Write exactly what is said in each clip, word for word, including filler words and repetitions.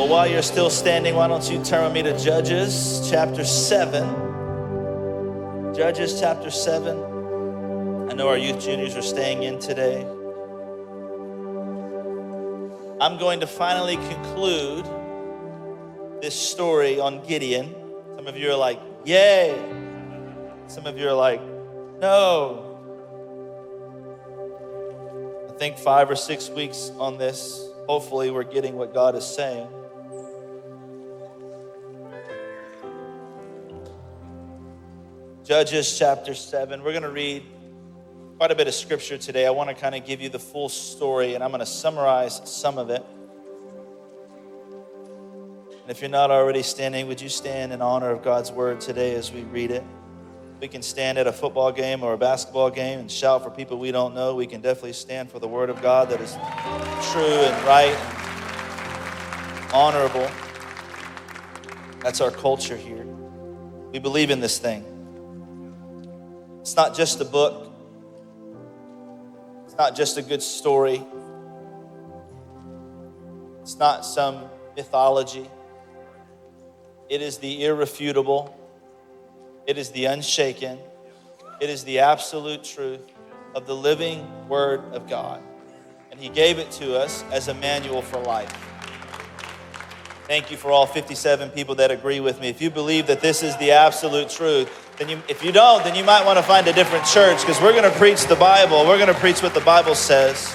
Well, while you're still standing, why don't you turn with me to Judges chapter seven. Judges chapter seven. I know our youth juniors are staying in today. I'm going to finally conclude this story on Gideon. Some of you are like, yay. Some of you are like, no. I think five or six weeks on this, hopefully we're getting what God is saying. Judges chapter seven. We're going to read quite a bit of scripture today. I want to kind of give you the full story, and I'm going to summarize some of it. And if you're not already standing, would you stand in honor of God's word today as we read it? We can stand at a football game or a basketball game and shout for people we don't know. We can definitely stand for the word of God that is true and right and honorable. That's our culture here. We believe in this thing. It's not just a book. It's not just a good story. It's not some mythology. It is the irrefutable. It is the unshaken. It is the absolute truth of the living word of God. And he gave it to us as a manual for life. Thank you for all fifty-seven people that agree with me. If you believe that this is the absolute truth, then you, if you don't, then you might want to find a different church, because we're going to preach the Bible. We're going to preach what the Bible says.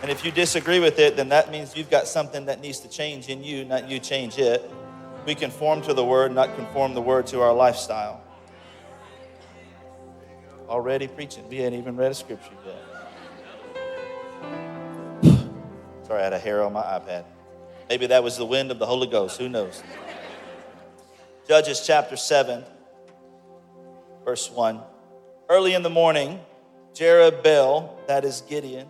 And if you disagree with it, then that means you've got something that needs to change in you, not you change it. We conform to the word, not conform the word to our lifestyle. Already preaching. We hadn't even read a scripture yet. Sorry, I had a hair on my iPad. Maybe that was the wind of the Holy Ghost. Who knows? Judges chapter seven, verse one. Early in the morning, Jerubbaal, that is Gideon,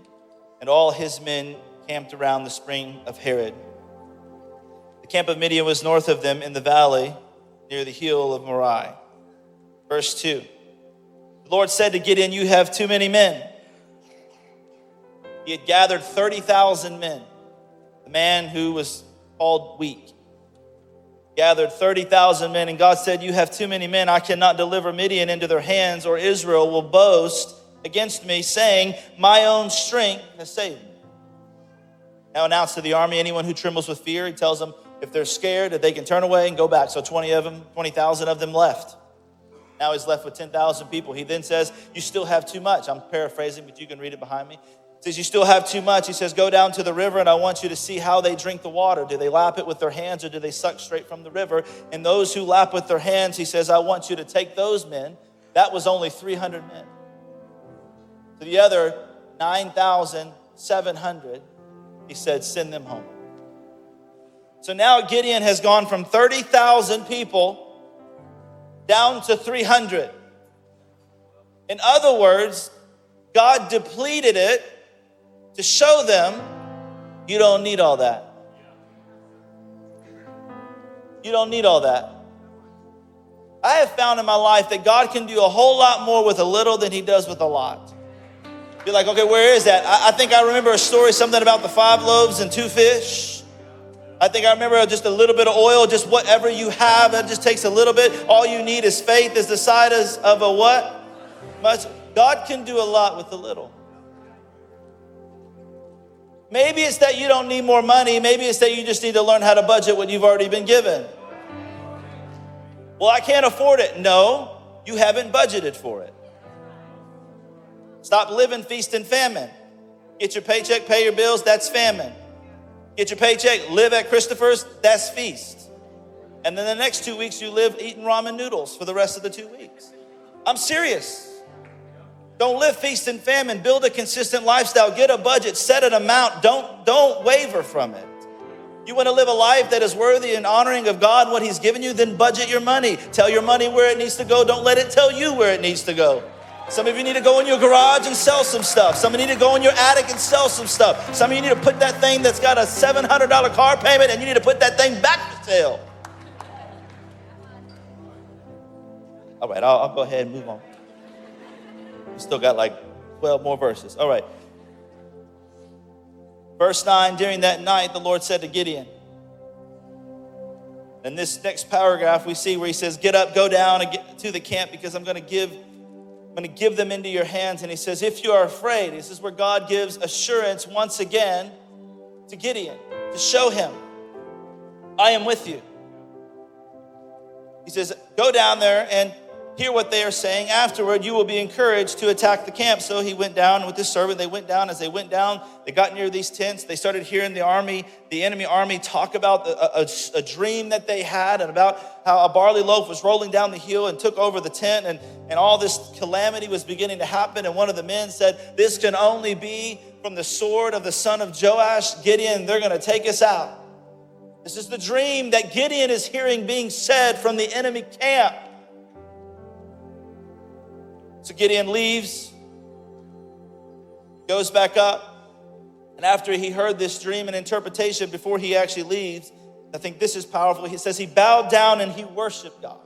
and all his men camped around the spring of Herod. The camp of Midian was north of them in the valley near the hill of Moriah. Verse two. The Lord said to Gideon, you have too many men. He had gathered thirty thousand men. The man who was called weak gathered thirty thousand men, and God said, you have too many men. I cannot deliver Midian into their hands, or Israel will boast against me, saying, my own strength has saved me. Now announce to the army, anyone who trembles with fear, he tells them, if they're scared, that they can turn away and go back. So twenty of them, twenty thousand of them left. Now he's left with ten thousand people. He then says, you still have too much. I'm paraphrasing, but you can read it behind me. He says, you still have too much. He says, go down to the river, and I want you to see how they drink the water. Do they lap it with their hands, or do they suck straight from the river? And those who lap with their hands, he says, I want you to take those men. That was only three hundred men. To the other nine thousand seven hundred, he said, send them home. So now Gideon has gone from thirty thousand people down to three hundred. In other words, God depleted it to show them you don't need all that. You don't need all that. I have found in my life that God can do a whole lot more with a little than he does with a lot. You're like, okay, where is that? I, I think I remember a story, something about the five loaves and two fish. I think I remember just a little bit of oil, just whatever you have, that just takes a little bit. All you need is faith, is the size of a what? Much. God can do a lot with a little. Maybe it's that you don't need more money. Maybe it's that you just need to learn how to budget what you've already been given. Well, I can't afford it. No, you haven't budgeted for it. Stop living feast and famine. Get your paycheck, pay your bills, that's famine. Get your paycheck, live at Christopher's, that's feast. And then the next two weeks you live eating ramen noodles for the rest of the two weeks. I'm serious. Don't live feast and famine. Build a consistent lifestyle. Get a budget, set an amount. Don't, don't waver from it. You want to live a life that is worthy and honoring of God, what he's given you, then budget your money. Tell your money where it needs to go. Don't let it tell you where it needs to go. Some of you need to go in your garage and sell some stuff. Some of you need to go in your attic and sell some stuff. Some of you need to put that thing that's got a seven hundred dollars car payment, and you need to put that thing back for sale. All right, I'll, I'll go ahead and move on. Still got like twelve more verses. All right. Verse nine, during that night, the Lord said to Gideon. In this next paragraph, we see where he says, get up, go down and get to the camp because I'm going to give I'm going to give them into your hands. And he says, if you are afraid, this is where God gives assurance once again to Gideon, to show him, I am with you. He says, go down there and hear what they are saying. Afterward, you will be encouraged to attack the camp. So he went down with his servant. They went down. As they went down, they got near these tents. They started hearing the army, the enemy army, talk about the, a, a, a dream that they had and about how a barley loaf was rolling down the hill and took over the tent, and, and all this calamity was beginning to happen. And one of the men said, this can only be from the sword of the son of Joash. Gideon, they're going to take us out. This is the dream that Gideon is hearing being said from the enemy camp. So Gideon leaves, goes back up, and after he heard this dream and interpretation, before he actually leaves, I think this is powerful. He says he bowed down and he worshiped God.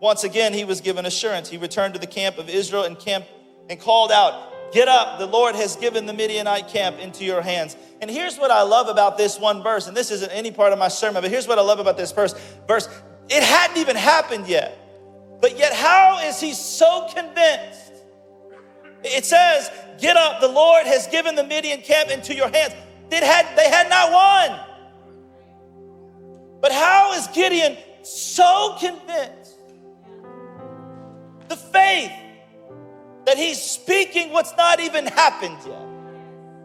Once again, he was given assurance. He returned to the camp of Israel and camp and called out, get up, the Lord has given the Midianite camp into your hands. And here's what I love about this one verse, and this isn't any part of my sermon, but here's what I love about this verse. verse. It hadn't even happened yet. But yet, how is he so convinced? It says, get up, the Lord has given the Midian camp into your hands. They had, they had not won. But how is Gideon so convinced? The faith that he's speaking what's not even happened yet.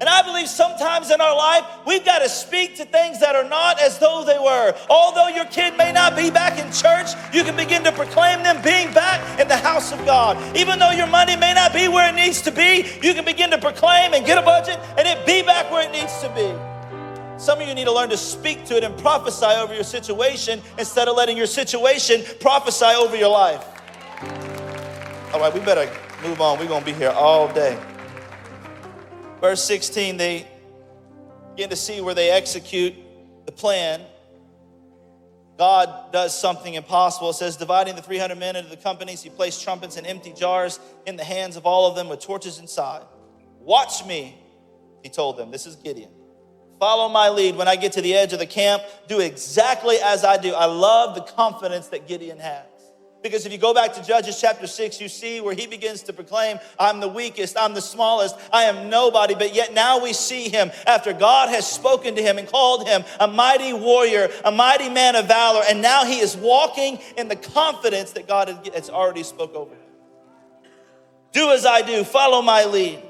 And I believe sometimes in our life, we've got to speak to things that are not as though they were. Although your kid may not be back in church, you can begin to proclaim them being back in the house of God. Even though your money may not be where it needs to be, you can begin to proclaim and get a budget and it be back where it needs to be. Some of you need to learn to speak to it and prophesy over your situation instead of letting your situation prophesy over your life. All right, we better move on. We're going to be here all day. Verse sixteen, they begin to see where they execute the plan. God does something impossible. It says, dividing the three hundred men into the companies, he placed trumpets and empty jars in the hands of all of them with torches inside. Watch me, he told them. This is Gideon. Follow my lead. When I get to the edge of the camp, do exactly as I do. I love the confidence that Gideon has. Because if you go back to Judges chapter six, you see where he begins to proclaim, I'm the weakest, I'm the smallest, I am nobody. But yet now we see him after God has spoken to him and called him a mighty warrior, a mighty man of valor. And now he is walking in the confidence that God has already spoke over him. Do as I do, follow my lead.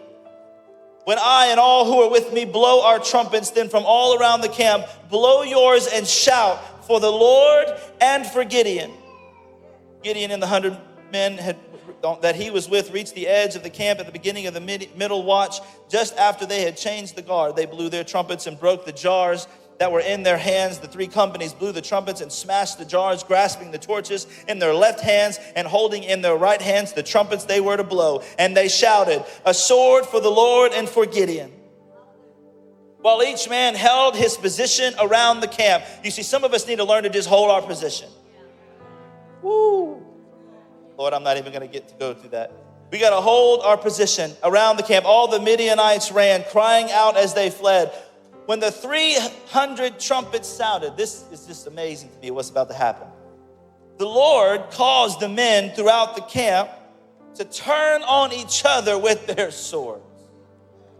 When I and all who are with me blow our trumpets, then from all around the camp, blow yours and shout for the Lord and for Gideon. Gideon and the hundred men had, that he was with reached the edge of the camp at the beginning of the mid, middle watch. Just after they had changed the guard, they blew their trumpets and broke the jars that were in their hands. The three companies blew the trumpets and smashed the jars, grasping the torches in their left hands and holding in their right hands the trumpets they were to blow. And they shouted, a sword for the Lord and for Gideon. While each man held his position around the camp. You see, some of us need to learn to just hold our position. Woo. Lord, I'm not even going to get to go through that. We got to hold our position around the camp. All the Midianites ran, crying out as they fled. When the three hundred trumpets sounded, this is just amazing to me what's about to happen. The Lord caused the men throughout the camp to turn on each other with their swords.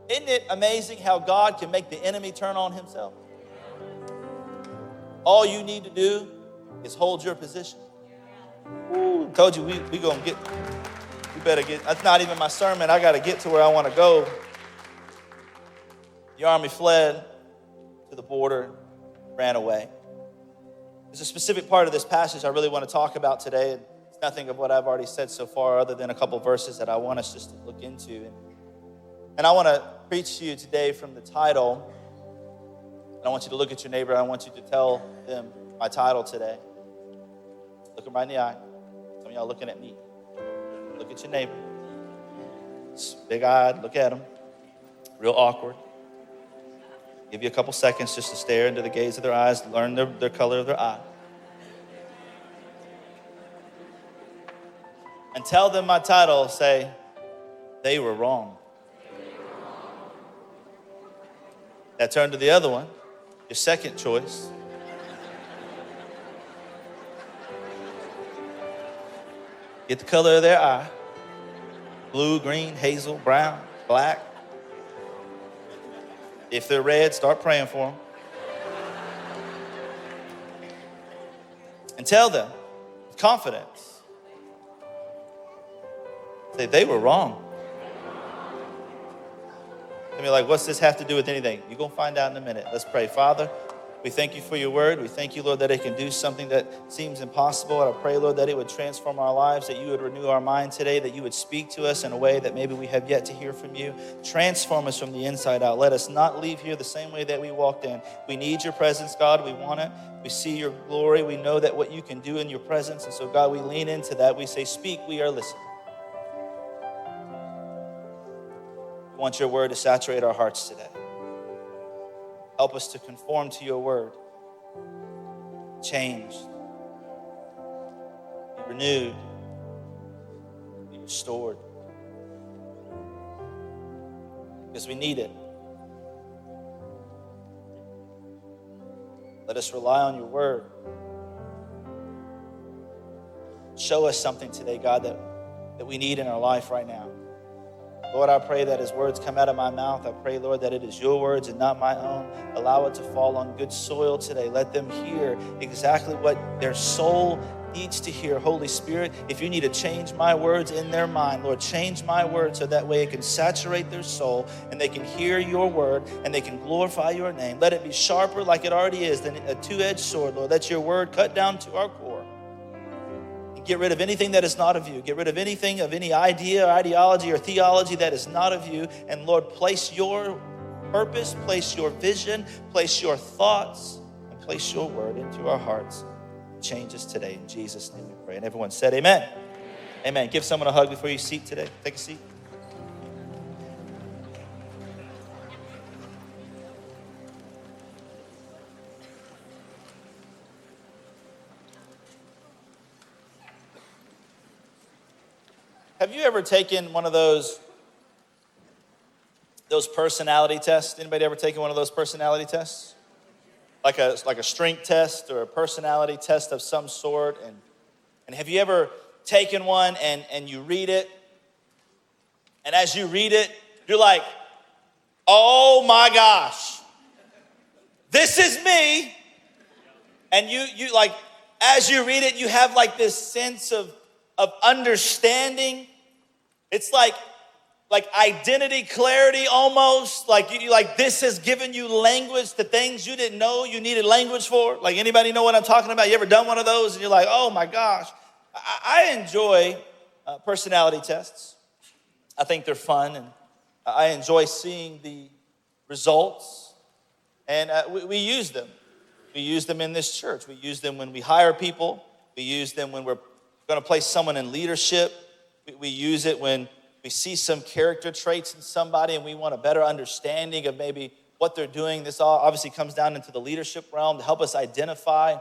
Isn't it amazing how God can make the enemy turn on himself? All you need to do is hold your position. Ooh, told you we we gonna get. We better get. That's not even my sermon. I gotta get to where I want to go. The army fled to the border, ran away. There's a specific part of this passage I really want to talk about today. It's nothing of what I've already said so far, other than a couple verses that I want us just to look into. And, and I want to preach to you today from the title. And I want you to look at your neighbor. And I want you to tell them my title today. Look them right in the eye. Some of y'all looking at me. Look at your neighbor. It's big-eyed, look at him. Real awkward. Give you a couple seconds just to stare into the gaze of their eyes, learn their, their color of their eye. And tell them my title, say, they were wrong. Now turn to the other one, your second choice. Get the color of their eye. Blue, green, hazel, brown, black. If they're red, start praying for them. And tell them with confidence. Say, they were wrong. I mean, like, what's this have to do with anything? You're going to find out in a minute. Let's pray. Father, we thank you for your word. We thank you, Lord, that it can do something that seems impossible. And I pray, Lord, that it would transform our lives, that you would renew our mind today, that you would speak to us in a way that maybe we have yet to hear from you. Transform us from the inside out. Let us not leave here the same way that we walked in. We need your presence, God. We want it. We see your glory. We know that what you can do in your presence. And so, God, we lean into that. We say, speak, we are listening. We want your word to saturate our hearts today. Help us to conform to your word, change, be renewed, be restored, because we need it. Let us rely on your word. Show us something today, God, that, that we need in our life right now. Lord, I pray that as words come out of my mouth, I pray, Lord, that it is your words and not my own. Allow it to fall on good soil today. Let them hear exactly what their soul needs to hear. Holy Spirit, if you need to change my words in their mind, Lord, change my words so that way it can saturate their soul and they can hear your word and they can glorify your name. Let it be sharper like it already is than a two-edged sword, Lord. Let your word cut down to our core. Get rid of anything that is not of you. Get rid of anything of any idea or ideology or theology that is not of you. And Lord, place your purpose, place your vision, place your thoughts, and place your word into our hearts. Change us today. In Jesus' name we pray. And everyone said amen. Amen. Amen. Give someone a hug before you seat today. Take a seat. Have you ever taken one of those, those personality tests? Anybody ever taken one of those personality tests? Like a, like a strength test or a personality test of some sort. And, and have you ever taken one and, and you read it? And as you read it, you're like, oh my gosh, this is me. And you, you like, as you read it, you have like this sense of, of understanding. It's like, like identity clarity almost. Like you, like this has given you language to things you didn't know you needed language for. Like anybody know what I'm talking about? You ever done one of those and you're like, oh my gosh. I, I enjoy uh, personality tests. I think they're fun and I enjoy seeing the results. And uh, we, we use them. We use them in this church. We use them when we hire people. We use them when we're going to place someone in leadership. We, we use it when we see some character traits in somebody and we want a better understanding of maybe what they're doing. This all obviously comes down into the leadership realm to help us identify,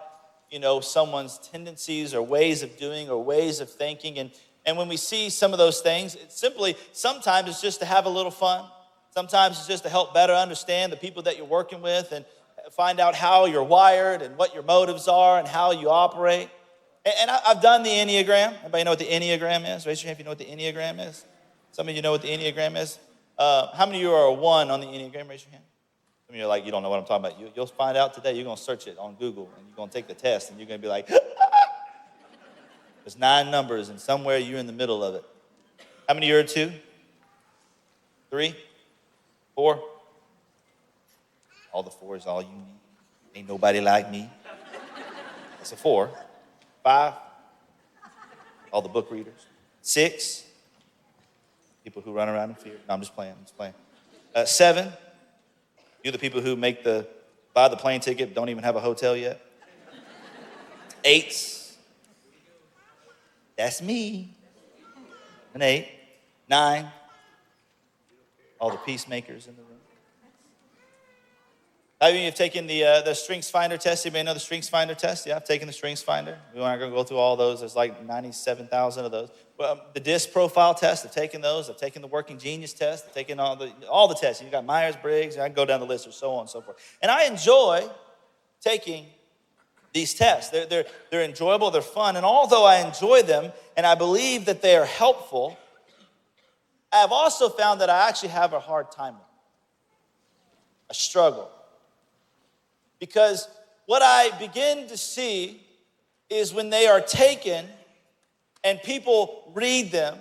you know, someone's tendencies or ways of doing or ways of thinking. And, and when we see some of those things, it's simply, sometimes it's just to have a little fun. Sometimes it's just to help better understand the people that you're working with and find out how you're wired and what your motives are and how you operate. And I've done the Enneagram. Everybody know what the Enneagram is? Raise your hand if you know what the Enneagram is. Some of you know what the Enneagram is. Uh, how many of you are a one on the Enneagram? Raise your hand. Some of you are like, you don't know what I'm talking about. You, you'll find out today. You're going to search it on Google, and you're going to take the test, and you're going to be like, there's nine numbers, and somewhere you're in the middle of it. How many of you are two? Three? Four? All the four is all you need. Ain't nobody like me. That's a four. Five, all the book readers. Six, people who run around in fear. No, I'm just playing, I'm just playing. Uh, seven, you're the people who make the, buy the plane ticket, don't even have a hotel yet. Eight, that's me, an eight. Nine, all the peacemakers in the room. How many of you have taken the uh, the StrengthsFinder test? Anybody know the StrengthsFinder test? Yeah, I've taken the StrengthsFinder. We're not going to go through all those. There's like ninety-seven thousand of those. Well, the DISC profile test, I've taken those. I've taken the Working Genius test. I've taken all the all the tests. You've got Myers Briggs, and I can go down the list, or so on and so forth. And I enjoy taking these tests. They're, they're, they're enjoyable, they're fun. And although I enjoy them, and I believe that they are helpful, I have also found that I actually have a hard time with them. I struggle. Because what I begin to see is when they are taken and people read them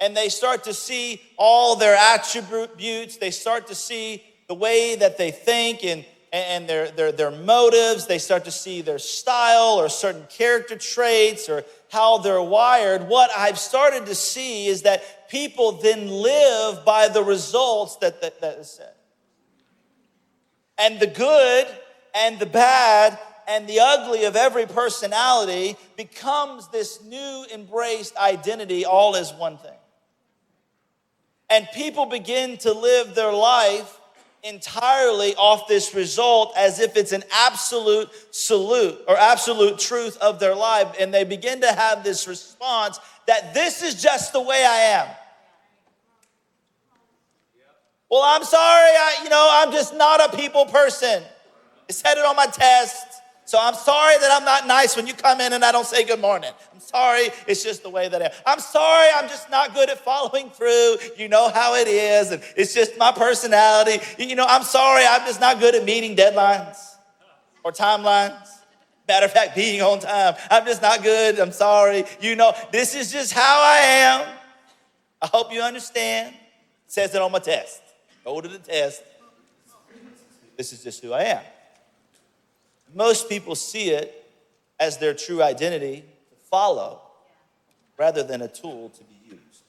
and they start to see all their attributes, they start to see the way that they think and, and their, their, their motives, they start to see their style or certain character traits or how they're wired. What I've started to see is that people then live by the results that that, that is said. And the good and the bad and the ugly of every personality becomes this new embraced identity all as one thing. And people begin to live their life entirely off this result as if it's an absolute salute or absolute truth of their life. And they begin to have this response that this is just the way I am. Well, I'm sorry, I, you know, I'm just not a people person. It said it on my test. So I'm sorry that I'm not nice when you come in and I don't say good morning. I'm sorry, it's just the way that I am. I'm sorry, I'm just not good at following through. You know how it is, and it's just my personality. You know, I'm sorry, I'm just not good at meeting deadlines or timelines. Matter of fact, being on time. I'm just not good, I'm sorry. You know, this is just how I am. I hope you understand. It says it on my test. Go to the test. This is just who I am. Most people see it as their true identity to follow rather than a tool to be used.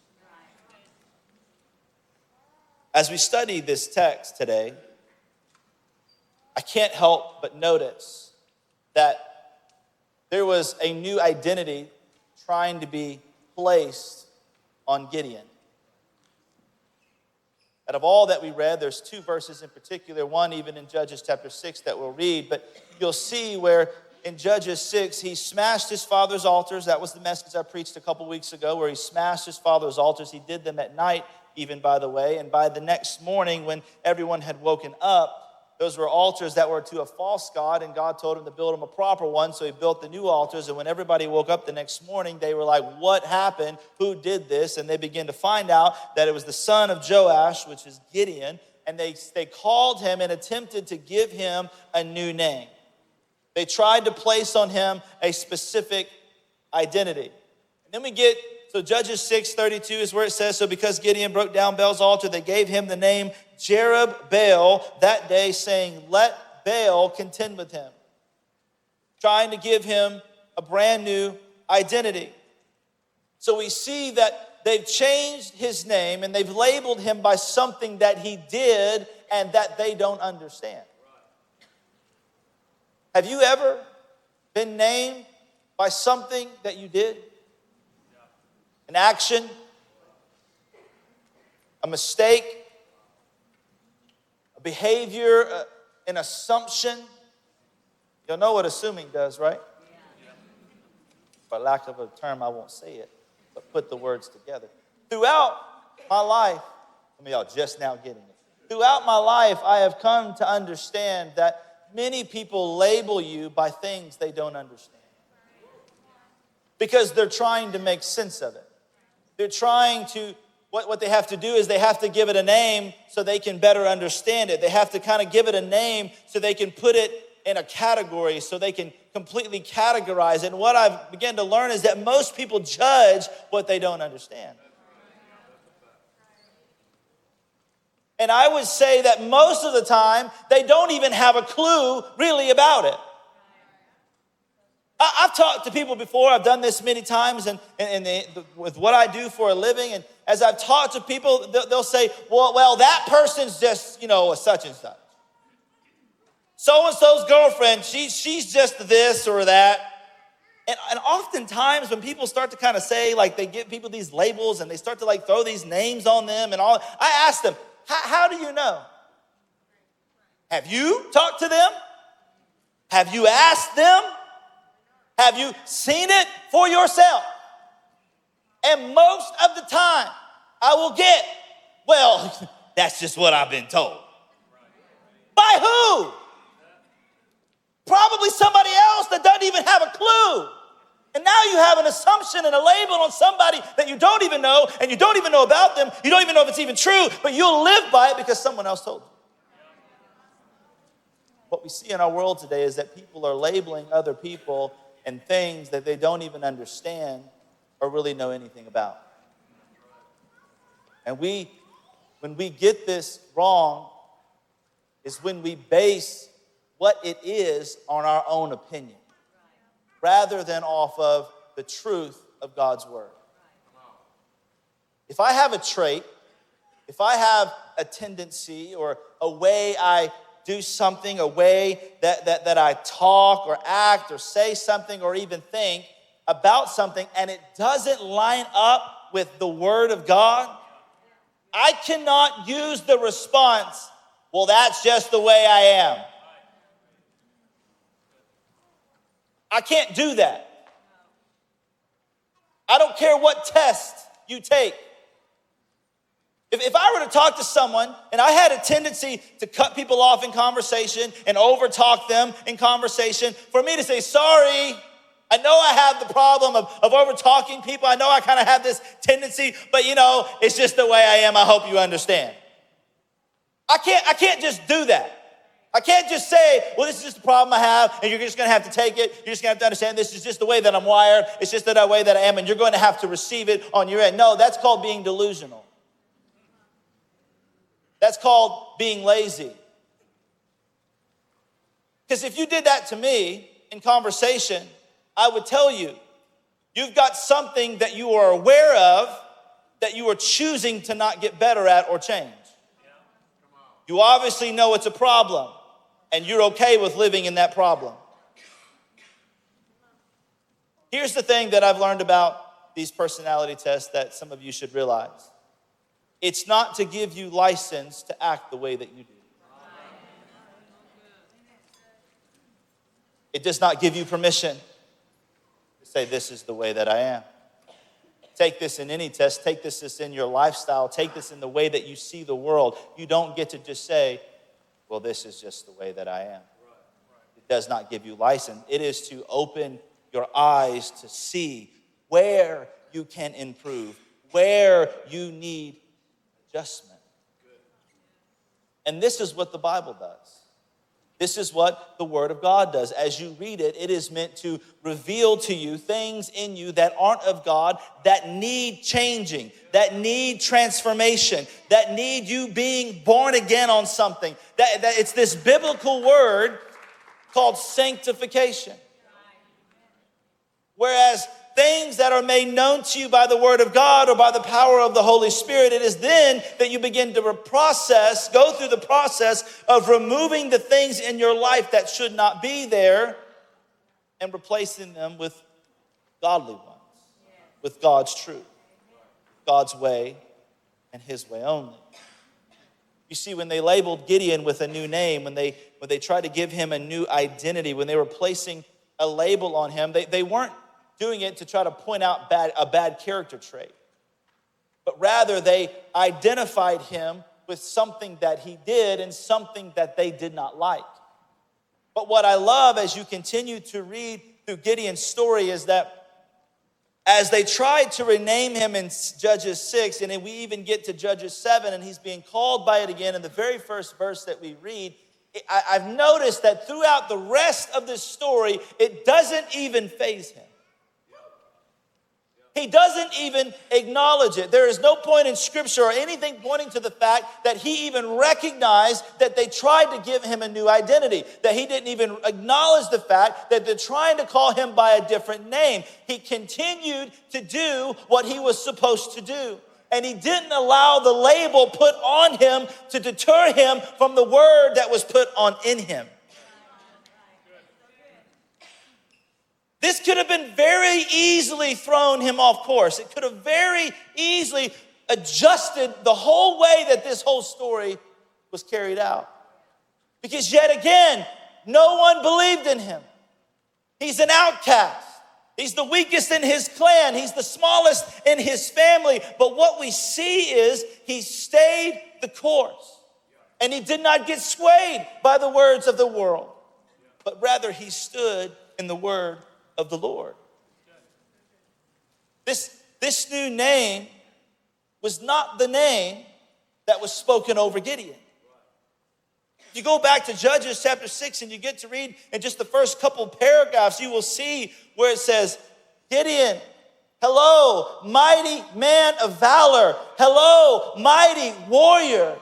As we study this text today, I can't help but notice that there was a new identity trying to be placed on Gideon. Out of all that we read, there's two verses in particular, one even in Judges chapter six that we'll read, but you'll see where in Judges six, he smashed his father's altars. That was the message I preached a couple weeks ago, where he smashed his father's altars. He did them at night, even, by the way, and by the next morning when everyone had woken up, those were altars that were to a false god, and God told him to build him a proper one, so he built the new altars, and when everybody woke up the next morning, they were like, what happened? Who did this? And they began to find out that it was the son of Joash, which is Gideon, and they, they called him and attempted to give him a new name. They tried to place on him a specific identity. And then we get, so Judges six thirty-two is where it says, so because Gideon broke down Baal's altar, they gave him the name Jerubbaal that day, saying, let Baal contend with him. Trying to give him a brand new identity. So we see that they've changed his name and they've labeled him by something that he did and that they don't understand. Have you ever been named by something that you did? An action? A mistake? A behavior? Uh, an assumption? You'll know what assuming does, right? Yeah. For lack of a term, I won't say it, but put the words together. Throughout my life, some of y'all just now getting it. Throughout my life, I have come to understand that many people label you by things they don't understand because they're trying to make sense of it. They're trying to, what, what they have to do is they have to give it a name so they can better understand it. They have to kind of give it a name so they can put it in a category so they can completely categorize it. And what I've begun to learn is that most people judge what they don't understand. And I would say that most of the time, they don't even have a clue really about it. I, I've talked to people before. I've done this many times and, and, and they, with what I do for a living. And as I've talked to people, they'll, they'll say, well, well, that person's just, you know, a such and such. So-and-so's girlfriend, she, she's just this or that. And, and oftentimes when people start to kind of say, like they give people these labels and they start to like throw these names on them and all, I ask them, How, how do you know? Have you talked to them? Have you asked them? Have you seen it for yourself? And most of the time, I will get, well, that's just what I've been told. By who? Probably somebody else that doesn't even have a clue. And now you have an assumption and a label on somebody that you don't even know, and you don't even know about them. You don't even know if it's even true, but you'll live by it because someone else told you. What we see in our world today is that people are labeling other people and things that they don't even understand or really know anything about. And we, when we get this wrong, is when we base what it is on our own opinion, rather than off of the truth of God's word. If I have a trait, if I have a tendency or a way I do something, a way that, that, that I talk or act or say something or even think about something, and it doesn't line up with the word of God, I cannot use the response, well, that's just the way I am. I can't do that. I don't care what test you take. If, if I were to talk to someone and I had a tendency to cut people off in conversation and over-talk them in conversation, for me to say, sorry, I know I have the problem of, of over-talking people. I know I kind of have this tendency, but you know, it's just the way I am. I hope you understand. I can't, I can't just do that. I can't just say, well, this is just the problem I have, and you're just going to have to take it. You're just going to have to understand this is just the way that I'm wired. It's just the way that I am, and you're going to have to receive it on your end. No, that's called being delusional. That's called being lazy. Because if you did that to me in conversation, I would tell you, you've got something that you are aware of that you are choosing to not get better at or change. You obviously know it's a problem, and you're okay with living in that problem. Here's the thing that I've learned about these personality tests that some of you should realize. It's not to give you license to act the way that you do. It does not give you permission to say, this is the way that I am. Take this in any test. Take this, this in your lifestyle. Take this in the way that you see the world. You don't get to just say, well, this is just the way that I am. It does not give you license. It is to open your eyes to see where you can improve, where you need adjustment. And this is what the Bible does. This is what the Word of God does. As you read it, it is meant to reveal to you things in you that aren't of God, that need changing, that need transformation, that need you being born again on something. That, that it's this biblical word called sanctification. Whereas things that are made known to you by the Word of God or by the power of the Holy Spirit, it is then that you begin to process, go through the process of removing the things in your life that should not be there and replacing them with godly ones, with God's truth, God's way, and His way only. You see, when they labeled Gideon with a new name, when they when they tried to give him a new identity, when they were placing a label on him, they, they weren't doing it to try to point out bad, a bad character trait. But rather, they identified him with something that he did and something that they did not like. But what I love as you continue to read through Gideon's story is that as they tried to rename him in Judges six, and then we even get to Judges seven, and he's being called by it again in the very first verse that we read, I, I've noticed that throughout the rest of this story, it doesn't even faze him. He doesn't even acknowledge it. There is no point in Scripture or anything pointing to the fact that he even recognized that they tried to give him a new identity, that he didn't even acknowledge the fact that they're trying to call him by a different name. He continued to do what he was supposed to do, and he didn't allow the label put on him to deter him from the word that was put on in him. This could have been very easily thrown him off course. It could have very easily adjusted the whole way that this whole story was carried out. because yet again, no one believed in him. He's an outcast. He's the weakest in his clan. He's the smallest in his family. But what we see is he stayed the course. And he did not get swayed by the words of the world, but rather he stood in the word of the Lord. This, this new name was not the name that was spoken over Gideon. You go back to Judges chapter six and you get to read in just the first couple paragraphs, you will see where it says, Gideon, hello, mighty man of valor. Hello, mighty warrior.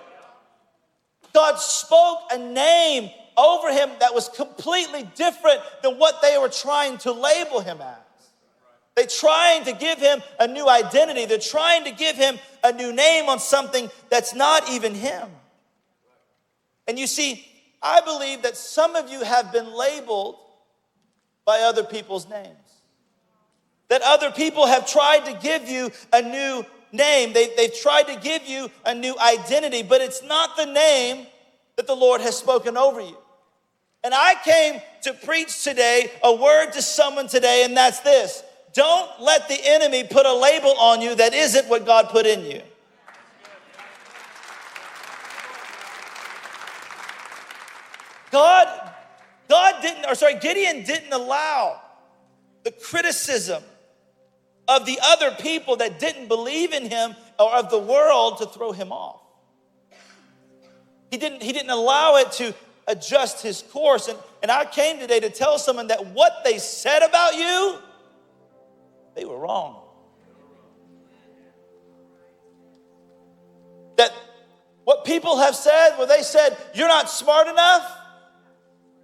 God spoke a name over him that was completely different than what they were trying to label him as. They're trying to give him a new identity. They're trying to give him a new name on something that's not even him. And you see, I believe that some of you have been labeled by other people's names. That other people have tried to give you a new name. They, they've tried to give you a new identity, but it's not the name that the Lord has spoken over you. And I came to preach today a word to someone today, and that's this. Don't let the enemy put a label on you that isn't what God put in you. God, God didn't, or sorry, Gideon didn't allow the criticism of the other people that didn't believe in him or of the world to throw him off. He didn't, he didn't allow it to adjust his course. And, and I came today to tell someone that what they said about you, they were wrong. That what people have said, where they said, you're not smart enough,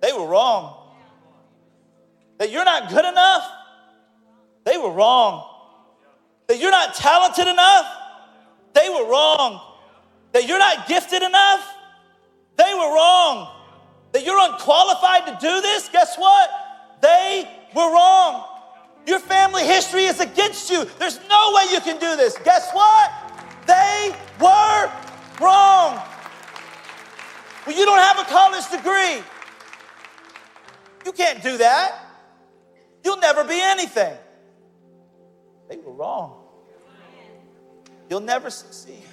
they were wrong. That you're not good enough, they were wrong. That you're not talented enough, they were wrong. That you're not gifted enough, they were wrong. That you're unqualified to do this, guess what? They were wrong. Your family history is against you. There's no way you can do this. Guess what? They were wrong. Well, you don't have a college degree. You can't do that. You'll never be anything. They were wrong. You'll never succeed.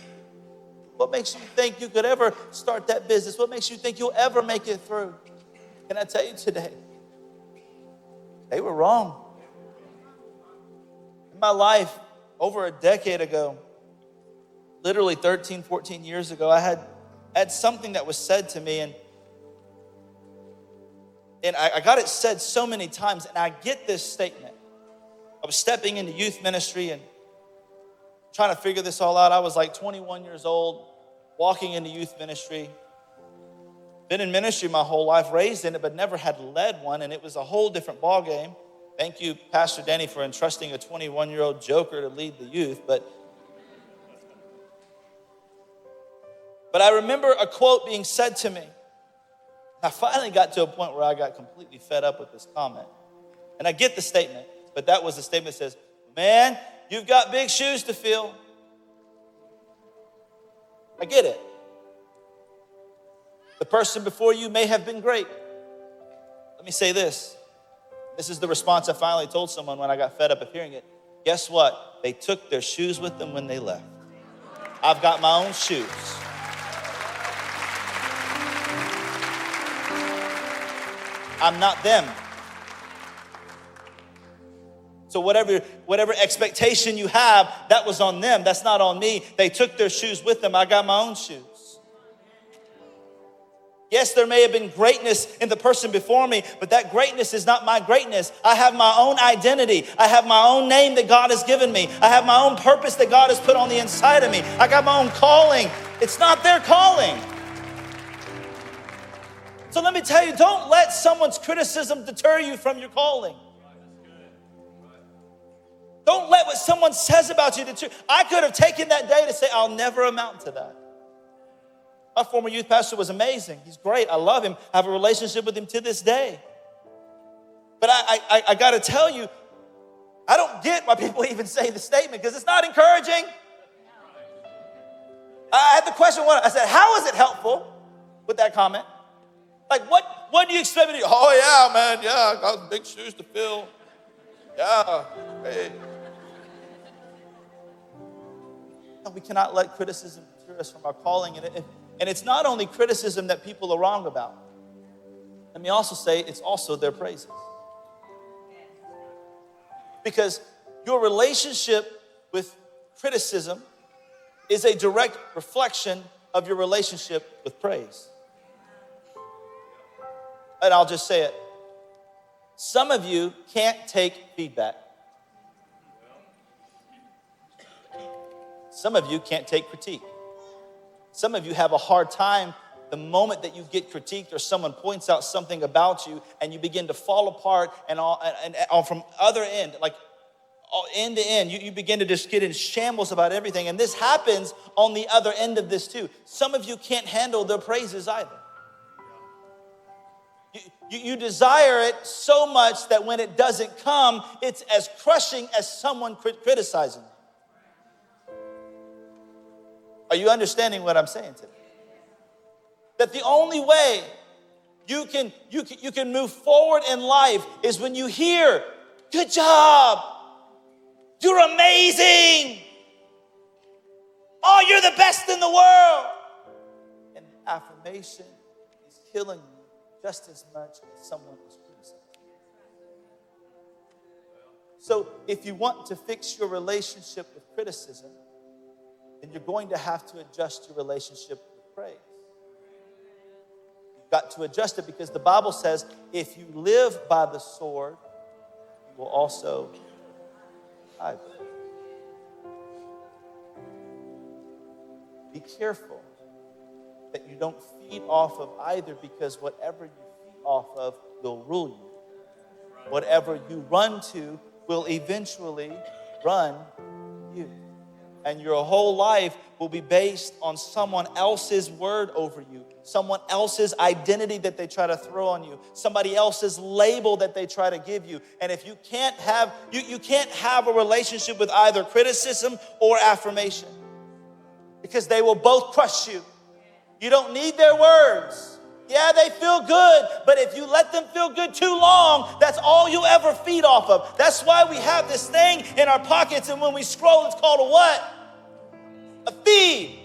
What makes you think you could ever start that business? What makes you think you'll ever make it through? Can I tell you today? They were wrong. My life over a decade ago, literally thirteen, fourteen years ago, I had, I had something that was said to me, and, and I, I got it said so many times, and I get this statement. I was stepping into youth ministry and trying to figure this all out. I was like twenty-one years old, walking into youth ministry. Been in ministry my whole life, raised in it, but never had led one, and it was a whole different ballgame. Thank you, Pastor Danny, for entrusting a twenty-one-year-old joker to lead the youth. But, but I remember a quote being said to me. I finally got to a point where I got completely fed up with this comment. And I get the statement, but that was the statement that says, man, you've got big shoes to fill. I get it. The person before you may have been great. Let me say this. This is the response I finally told someone when I got fed up of hearing it. Guess what? They took their shoes with them when they left. I've got my own shoes. I'm not them. So whatever whatever expectation you have, that was on them. That's not on me. They took their shoes with them. I got my own shoes. Yes, there may have been greatness in the person before me, but that greatness is not my greatness. I have my own identity. I have my own name that God has given me. I have my own purpose that God has put on the inside of me. I got my own calling. It's not their calling. So let me tell you, don't let someone's criticism deter you from your calling. Don't let what someone says about you deter. I could have taken that day to say, I'll never amount to that. My former youth pastor was amazing. He's great. I love him. I have a relationship with him to this day. But I, I, I got to tell you, I don't get why people even say the statement because it's not encouraging. I had the question one. I said, how is it helpful with that comment? Like, what, what do you expect me to do? Oh, yeah, man, yeah, I got big shoes to fill. Yeah, hey. And we cannot let criticism deter us from our calling. And, it, and it's not only criticism that people are wrong about. Let me also say it's also their praises. Because your relationship with criticism is a direct reflection of your relationship with praise. And I'll just say it. Some of you can't take feedback. Some of you can't take critique. Some of you have a hard time the moment that you get critiqued or someone points out something about you and you begin to fall apart and all, and, and all from other end, like all end to end, you, you begin to just get in shambles about everything. And this happens on the other end of this too. Some of you can't handle their praises either. You, you, you desire it so much that when it doesn't come, it's as crushing as someone crit- criticizing. Are you understanding what I'm saying today? That the only way you can, you can you can move forward in life is when you hear, good job, you're amazing, oh, you're the best in the world. And affirmation is killing you just as much as someone is criticizing. So if you want to fix your relationship with criticism, then you're going to have to adjust your relationship with praise. You've got to adjust it because the Bible says, if you live by the sword, you will also die by it. Be careful that you don't feed off of either, because whatever you feed off of will rule you. Whatever you run to will eventually run you. And your whole life will be based on someone else's word over you, someone else's identity that they try to throw on you, somebody else's label that they try to give you. And if you can't have, you, you can't have a relationship with either criticism or affirmation, because they will both crush you. You don't need their words. Yeah, they feel good, but if you let them feel good too long, that's all you ever feed off of. That's why we have this thing in our pockets, and when we scroll, it's called a what? A feed.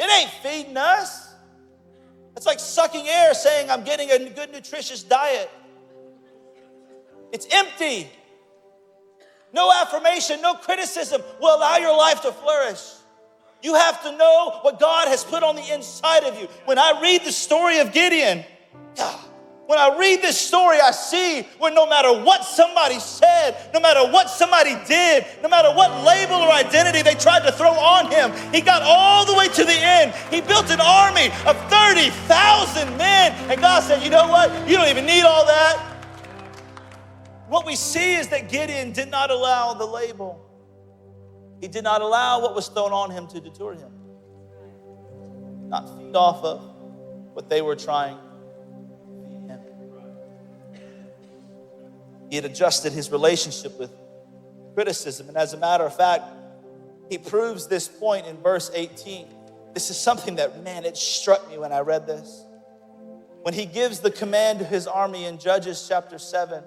It ain't feeding us. It's like sucking air, saying, I'm getting a good, nutritious diet. It's empty. No affirmation, no criticism will allow your life to flourish. You have to know what God has put on the inside of you. When I read the story of Gideon, God, when I read this story, I see where no matter what somebody said, no matter what somebody did, no matter what label or identity they tried to throw on him, he got all the way to the end. He built an army of thirty thousand men. And God said, you know what? You don't even need all that. What we see is that Gideon did not allow the label. He did not allow what was thrown on him to deter him. Not feed off of what they were trying to feed him. He had adjusted his relationship with criticism. And as a matter of fact, he proves this point in verse eighteen. This is something that, man, it struck me when I read this. When he gives the command to his army in Judges chapter seven,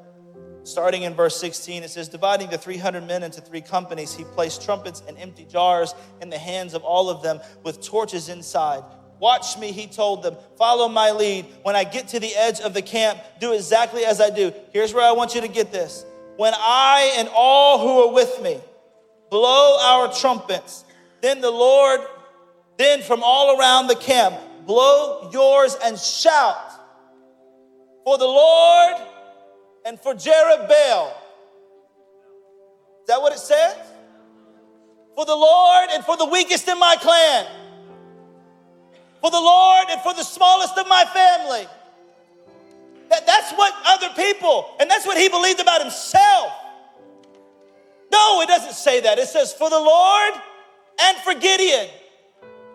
starting in verse sixteen, it says, dividing the three hundred men into three companies, he placed trumpets and empty jars in the hands of all of them with torches inside. Watch me, he told them. Follow my lead. When I get to the edge of the camp, do exactly as I do. Here's where I want you to get this. When I and all who are with me blow our trumpets, then the Lord, then from all around the camp, blow yours and shout, for the Lord and for Jerubbaal. Is that what it says? For the Lord and for the weakest in my clan. For the Lord and for the smallest of my family. That, that's what other people, and that's what he believed about himself. No, it doesn't say that. It says for the Lord and for Gideon.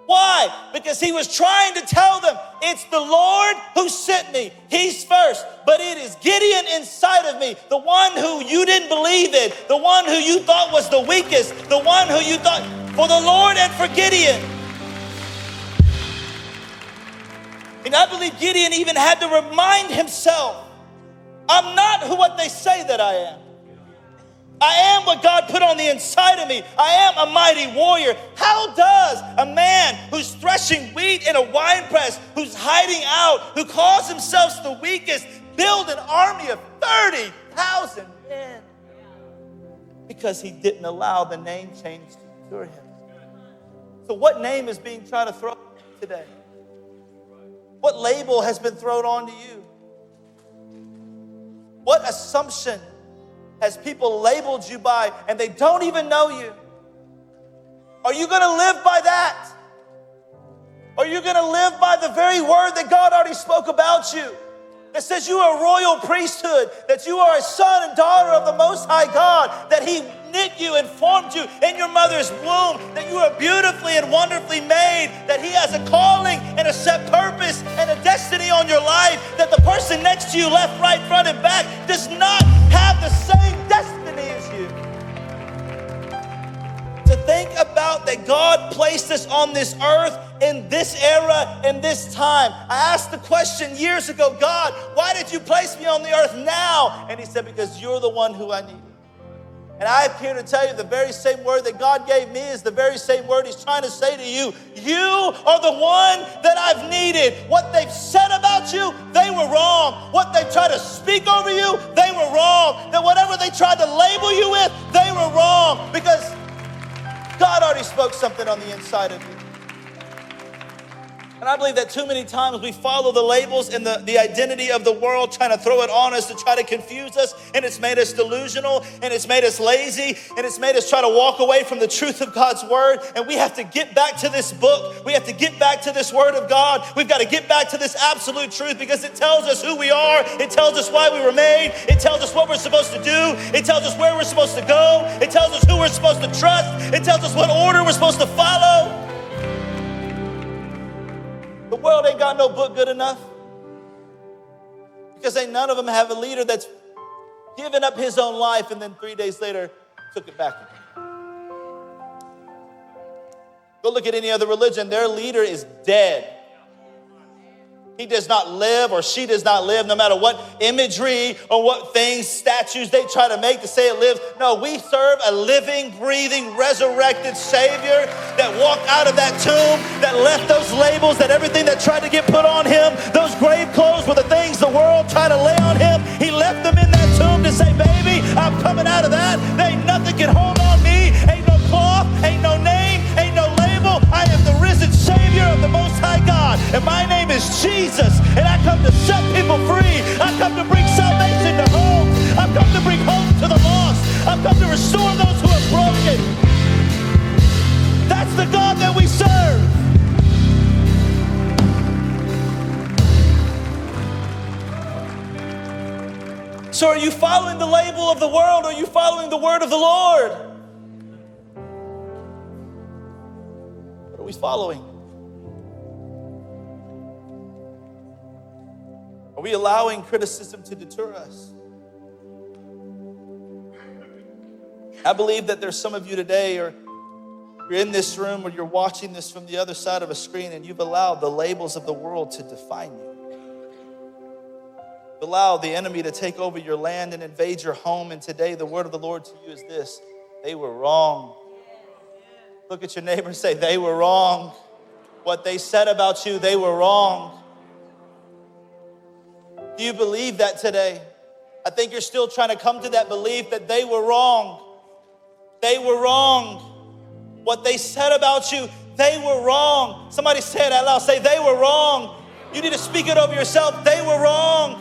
Why? Because he was trying to tell them, it's the Lord who sent me. He's first. But it is Gideon inside of me, the one who you didn't believe in, the one who you thought was the weakest, the one who you thought, for the Lord and for Gideon. And I believe Gideon even had to remind himself, I'm not who what they say that I am. I am what God put on the inside of me. I am a mighty warrior. How does a man who's threshing wheat in a winepress, who's hiding out, who calls himself the weakest, build an army of thirty thousand men? Because he didn't allow the name change to endure him. So what name is being tried to throw today? What label has been thrown onto you? What assumption has people labeled you by, and they don't even know you? Are you going to live by that? Are you going to live by the very word that God already spoke about you, that says you are a royal priesthood, that you are a son and daughter of the Most High God, that He knit you and formed you in your mother's womb, that you are beautifully and wonderfully made, that He has a calling and a set purpose and a destiny on your life, that the person next to you, left, right, front, and back, does not have the same destiny as you. To think about that God placed us on this earth in this era, in this time. I asked the question years ago, God, why did you place me on the earth now? And He said, because you're the one who I need. And I'm here to tell you the very same word that God gave me is the very same word He's trying to say to you. You are the one that I've needed. What they've said about you, they were wrong. What they tried to speak over you, they were wrong. That whatever they tried to label you with, they were wrong. Because God already spoke something on the inside of you. And I believe that too many times we follow the labels and the, the identity of the world, trying to throw it on us to try to confuse us. And it's made us delusional, and it's made us lazy, and it's made us try to walk away from the truth of God's word. And we have to get back to this book. We have to get back to this word of God. We've got to get back to this absolute truth, because it tells us who we are. It tells us why we were made. It tells us what we're supposed to do. It tells us where we're supposed to go. It tells us who we're supposed to trust. It tells us what order we're supposed to follow. The world ain't got no book good enough, because ain't none of them have a leader that's given up his own life and then three days later took it back again. Go look at any other religion. Their leader is dead. He does not live, or she does not live, no matter what imagery or what things, statues they try to make to say it lives. No, we serve a living, breathing, resurrected Savior that walked out of that tomb, that left those labels, that everything that tried to get put on Him, those grave clothes were the things the world tried to lay on Him. He left them in that tomb to say, baby, I'm coming out of that. There ain't nothing can hold on me. Ain't no cloth, ain't no name, ain't no label. I am the risen Savior of the Most High God, and my name is Jesus, and I come to set people free. I come to bring salvation to home. I've come to bring hope to the lost. I've come to restore those who are broken. That's the God that we serve. So are you following the label of the world, or are you following the word of the Lord? What are we following? Are we allowing criticism to deter us? I believe that there's some of you today, or you're in this room, or you're watching this from the other side of a screen, and you've allowed the labels of the world to define you. You've allowed the enemy to take over your land and invade your home. And today the word of the Lord to you is this: they were wrong. Look at your neighbor and say, they were wrong. What they said about you, they were wrong. Do you believe that today? I think you're still trying to come to that belief that they were wrong. They were wrong. What they said about you, they were wrong. Somebody say it out loud. Say, they were wrong. You need to speak it over yourself. They were wrong.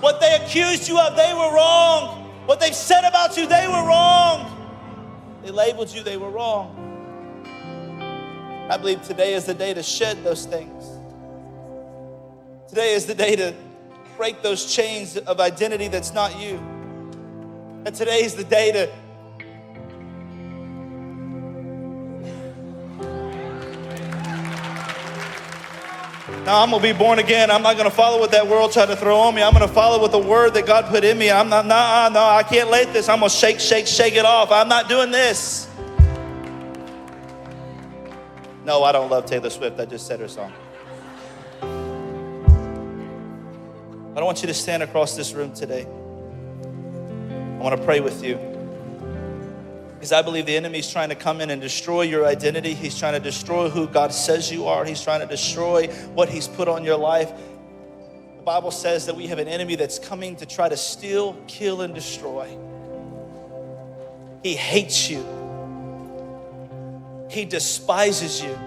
What they accused you of, they were wrong. What they've said about you, they were wrong. They labeled you, they were wrong. I believe today is the day to shed those things. Today is the day to break those chains of identity that's not you. And today is the day to now, I'm going to be born again. I'm not going to follow what that world tried to throw on me. I'm going to follow with the word that God put in me. I'm not, nah, no, nah, I can't let this. I'm going to shake, shake, shake it off. I'm not doing this. No, I don't love Taylor Swift. I just said her song. I want you to stand across this room today. I want to pray with you. Because I believe the enemy's trying to come in and destroy your identity. He's trying to destroy who God says you are. He's trying to destroy what he's put on your life. The Bible says that we have an enemy that's coming to try to steal, kill, and destroy. He hates you. He despises you.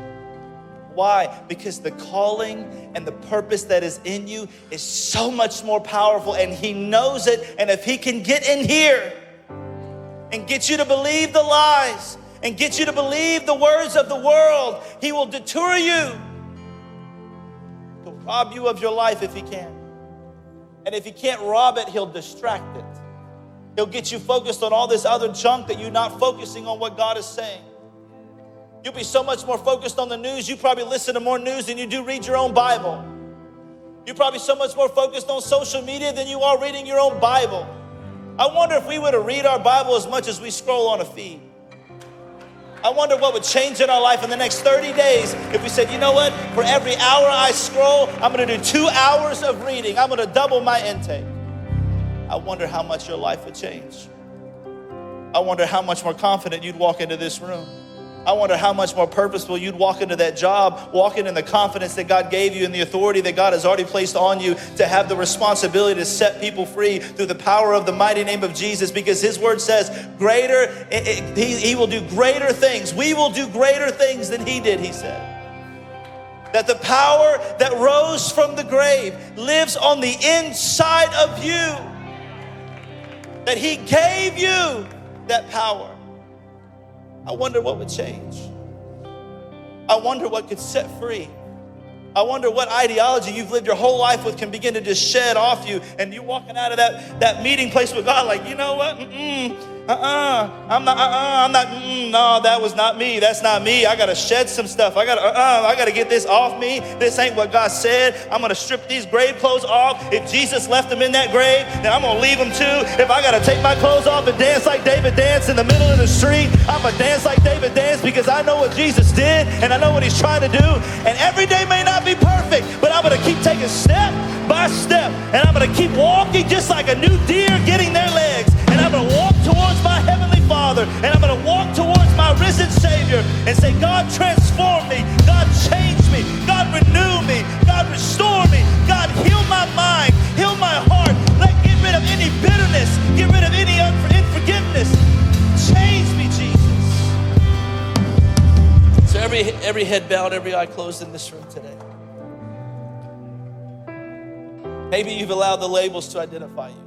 Why? Because the calling and the purpose that is in you is so much more powerful, and he knows it. And if he can get in here and get you to believe the lies and get you to believe the words of the world, he will deter you. He'll rob you of your life if he can. And if he can't rob it, he'll distract it. He'll get you focused on all this other junk that you're not focusing on what God is saying. You'll be so much more focused on the news. You probably listen to more news than you do read your own Bible. You're probably so much more focused on social media than you are reading your own Bible. I wonder if we were to read our Bible as much as we scroll on a feed. I wonder what would change in our life in the next thirty days if we said, you know what? For every hour I scroll, I'm going to do two hours of reading. I'm going to double my intake. I wonder how much your life would change. I wonder how much more confident you'd walk into this room. I wonder how much more purposeful you'd walk into that job, walking in the confidence that God gave you and the authority that God has already placed on you to have the responsibility to set people free through the power of the mighty name of Jesus, because his word says greater, it, it, he, he will do greater things. We will do greater things than he did, he said. That the power that rose from the grave lives on the inside of you, that he gave you that power. I wonder what would change. I wonder what could set free. I wonder what ideology you've lived your whole life with can begin to just shed off you, and you're walking out of that, that meeting place with God like, you know what? Mm-mm, uh-uh, I'm not, uh-uh, I'm not, mm, no, that was not me. That's not me. I got to shed some stuff. I got to, uh-uh, I got to get this off me. This ain't what God said. I'm going to strip these grave clothes off. If Jesus left them in that grave, then I'm going to leave them too. If I got to take my clothes off and dance like David danced in the middle of the street, I'm going to dance like David danced because I know what Jesus did and I know what he's trying to do. And every day may not be perfect, but I'm going to keep taking step by step, and I'm going to keep walking just like a new deer getting their legs, and I'm going to walk towards my heavenly Father, and I'm going to walk towards my risen Savior and say, God, transform me. God, change me. God, renew me. God, restore me. God, heal my mind. Heal my heart. Let get rid of any bitterness. Get rid of any unforgiveness. Change me, Jesus. So every, every head bowed, every eye closed in this room today. Maybe you've allowed the labels to identify you.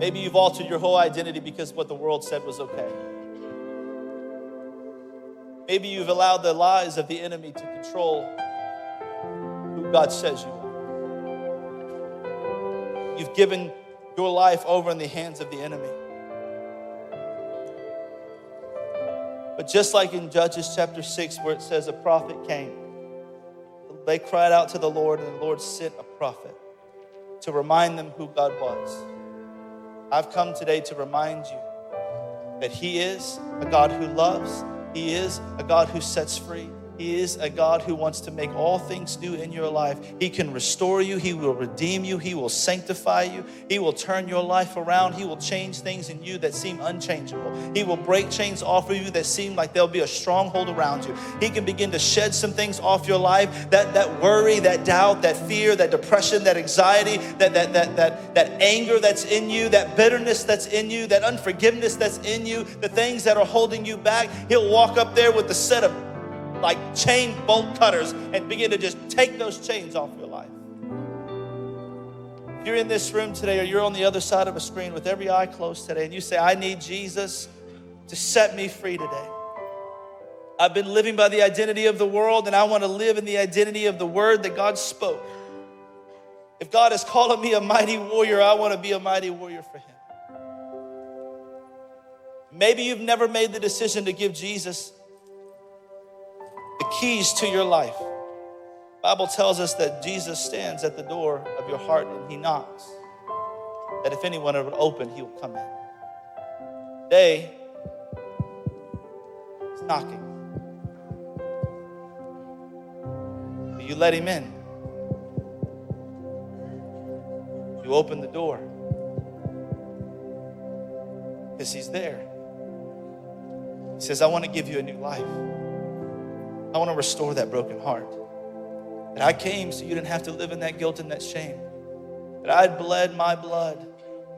Maybe you've altered your whole identity because what the world said was okay. Maybe you've allowed the lies of the enemy to control who God says you are. You've given your life over in the hands of the enemy. But just like in Judges chapter six, where it says a prophet came, they cried out to the Lord, and the Lord sent a prophet to remind them who God was. I've come today to remind you that he is a God who loves. He is a God who sets free. He is a God who wants to make all things new in your life. He can restore you. He will redeem you. He will sanctify you. He will turn your life around. He will change things in you that seem unchangeable. He will break chains off of you that seem like there'll be a stronghold around you. He can begin to shed some things off your life, that, that worry, that doubt, that fear, that depression, that anxiety, that, that, that, that, that anger that's in you, that bitterness that's in you, that unforgiveness that's in you, the things that are holding you back. He'll walk up there with the set of like chain bolt cutters and begin to just take those chains off your life. If you're in this room today, or you're on the other side of a screen with every eye closed today, and you say, I need Jesus to set me free today. I've been living by the identity of the world, and I want to live in the identity of the word that God spoke. If God is calling me a mighty warrior, I want to be a mighty warrior for him. Maybe you've never made the decision to give Jesus the keys to your life. The Bible tells us that Jesus stands at the door of your heart and he knocks. That if anyone would open, he will come in. Today, he's knocking. Will you let him in? You open the door because he's there. He says, I want to give you a new life. I want to restore that broken heart. That I came so you didn't have to live in that guilt and that shame. That I bled my blood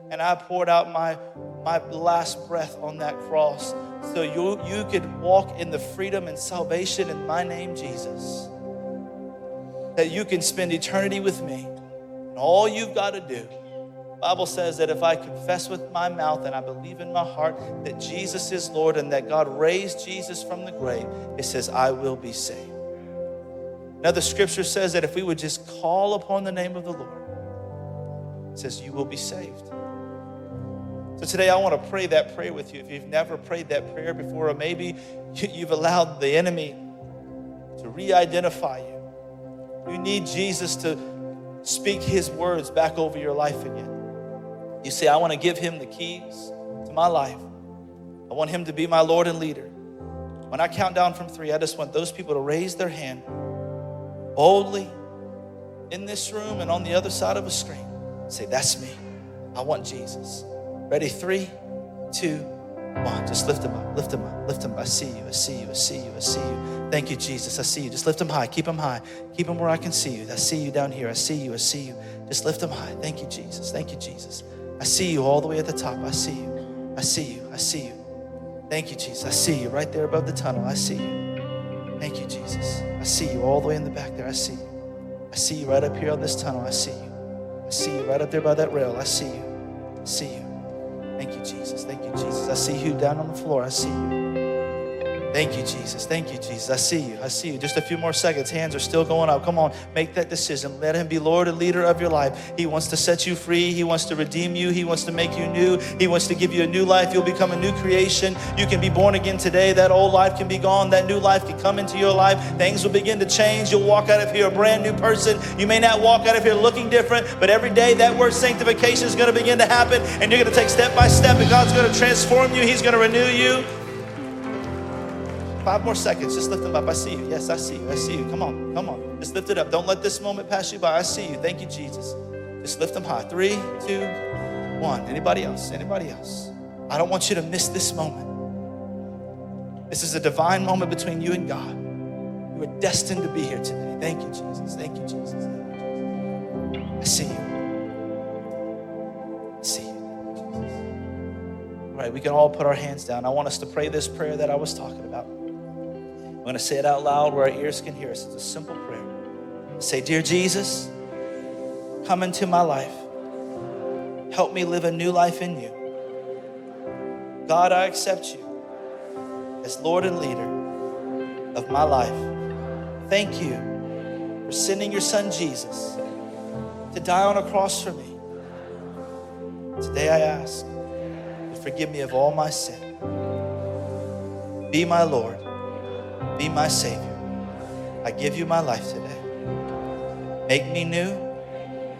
and I poured out my, my last breath on that cross so you, you could walk in the freedom and salvation in my name, Jesus. That you can spend eternity with me. And all you've got to do, the Bible says that if I confess with my mouth and I believe in my heart that Jesus is Lord and that God raised Jesus from the grave, it says, I will be saved. Another scripture says that if we would just call upon the name of the Lord, it says, you will be saved. So today I want to pray that prayer with you. If you've never prayed that prayer before, or maybe you've allowed the enemy to re-identify you, you need Jesus to speak his words back over your life again. You say, I want to give him the keys to my life. I want him to be my Lord and leader. When I count down from three, I just want those people to raise their hand boldly in this room and on the other side of a screen. Say, that's me. I want Jesus. Ready? Three, two, one. Just lift him up, lift him up, lift him up. I see you, I see you, I see you, I see you. Thank you, Jesus. I see you. Just lift them high. Keep them high. Keep them where I can see you. I see you down here. I see you. I see you. Just lift them high. Thank you, Jesus. Thank you, Jesus. I see you all the way at the top. I see you. I see you. I see you. Thank you, Jesus. I see you right there above the tunnel. I see you. Thank you, Jesus. I see you all the way in the back there. I see you. I see you right up here on this tunnel. I see you. I see you right up there by that rail. I see you. I see you. Thank you, Jesus. Thank you, Jesus. I see you down on the floor. I see you. Thank you, Jesus. Thank you, Jesus. I see you. I see you. Just a few more seconds. Hands are still going up. Come on. Make that decision. Let him be Lord and leader of your life. He wants to set you free. He wants to redeem you. He wants to make you new. He wants to give you a new life. You'll become a new creation. You can be born again today. That old life can be gone. That new life can come into your life. Things will begin to change. You'll walk out of here a brand new person. You may not walk out of here looking different, but every day that word sanctification is going to begin to happen, and you're going to take step by step, and God's going to transform you. He's going to renew you. Five more seconds. Just lift them up. I see you. Yes, I see you. I see you. Come on. Come on. Just lift it up. Don't let this moment pass you by. I see you. Thank you, Jesus. Just lift them high. Three, two, one. Anybody else? Anybody else? I don't want you to miss this moment. This is a divine moment between you and God. You were destined to be here today. Thank you, Jesus. Thank you, Jesus. Thank you, Jesus. I see you. I see you. All right, we can all put our hands down. I want us to pray this prayer that I was talking about. I'm going to say it out loud where our ears can hear us. It's a simple prayer. Say, dear Jesus, come into my life. Help me live a new life in you. God, I accept you as Lord and leader of my life. Thank you for sending your son Jesus to die on a cross for me. Today I ask to forgive me of all my sin. Be my Lord. Be my Savior. I give you my life today. Make me new.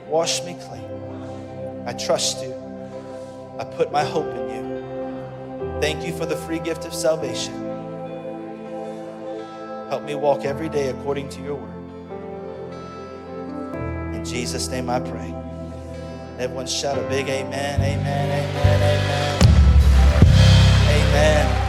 Wash me clean. I trust you. I put my hope in you. Thank you for the free gift of salvation. Help me walk every day according to your word. In Jesus' name I pray. Everyone shout a big amen, amen, amen, amen. Amen.